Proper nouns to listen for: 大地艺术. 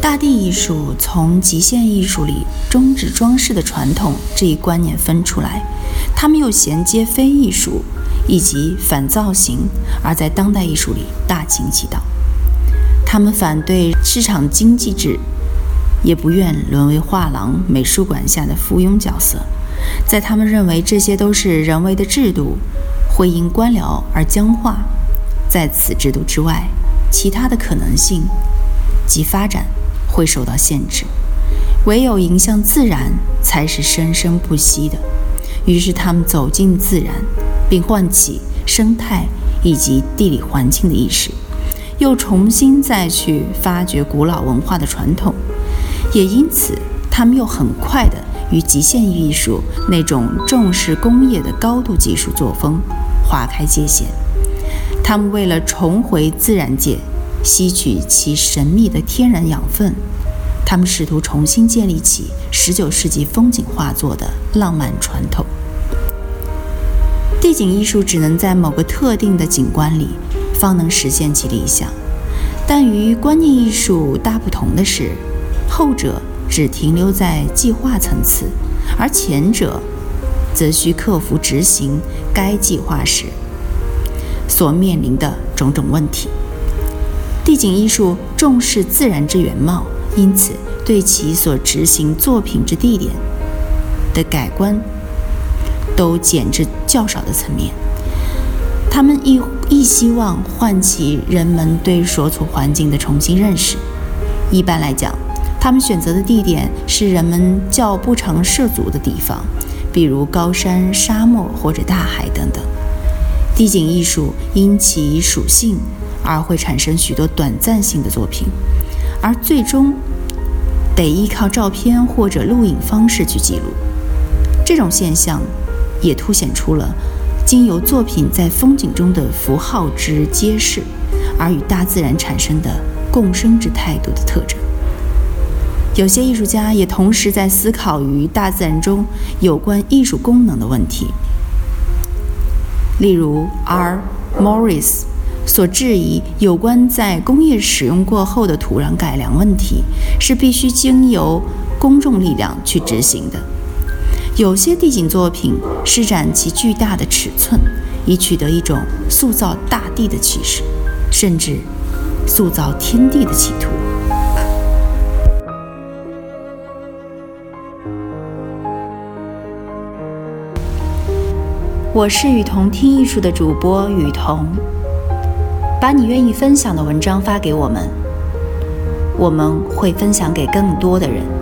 大地艺术从极限艺术里终止装饰的传统这一观念分出来，他们又衔接非艺术以及反造型，而在当代艺术里大行其道。他们反对市场经济制，也不愿沦为画廊、美术馆下的附庸角色。在他们认为这些都是人为的制度，会因官僚而僵化。在此制度之外，其他的可能性及发展会受到限制，唯有迎向自然才是生生不息的。于是他们走进自然，并唤起生态以及地理环境的意识，又重新再去发掘古老文化的传统。也因此他们又很快地与极限艺术那种重视工业的高度技术作风划开界限。他们为了重回自然界，吸取其神秘的天然养分，他们试图重新建立起19世纪风景画作的浪漫传统。地景艺术只能在某个特定的景观里方能实现其理想，但与观念艺术大不同的是，后者只停留在计划层次，而前者则需克服执行该计划时所面临的种种问题。地景艺术重视自然之原貌，因此对其所执行作品之地点的改观都减至较少的层面。他们亦希望唤起人们对所处环境的重新认识。一般来讲，他们选择的地点是人们较不常涉足的地方，比如高山、沙漠或者大海等等。地景艺术因其属性而会产生许多短暂性的作品，而最终得依靠照片或者录影方式去记录。这种现象也凸显出了经由作品在风景中的符号之揭示，而与大自然产生的共生之态度的特征。有些艺术家也同时在思考与大自然中有关艺术功能的问题，例如 R. Morris 所质疑有关在工业使用过后的土壤改良问题是必须经由公众力量去执行的。有些地景作品施展其巨大的尺寸，以取得一种塑造大地的气势，甚至塑造天地的企图。我是雨桐听艺术的主播雨桐，把你愿意分享的文章发给我们，我们会分享给更多的人。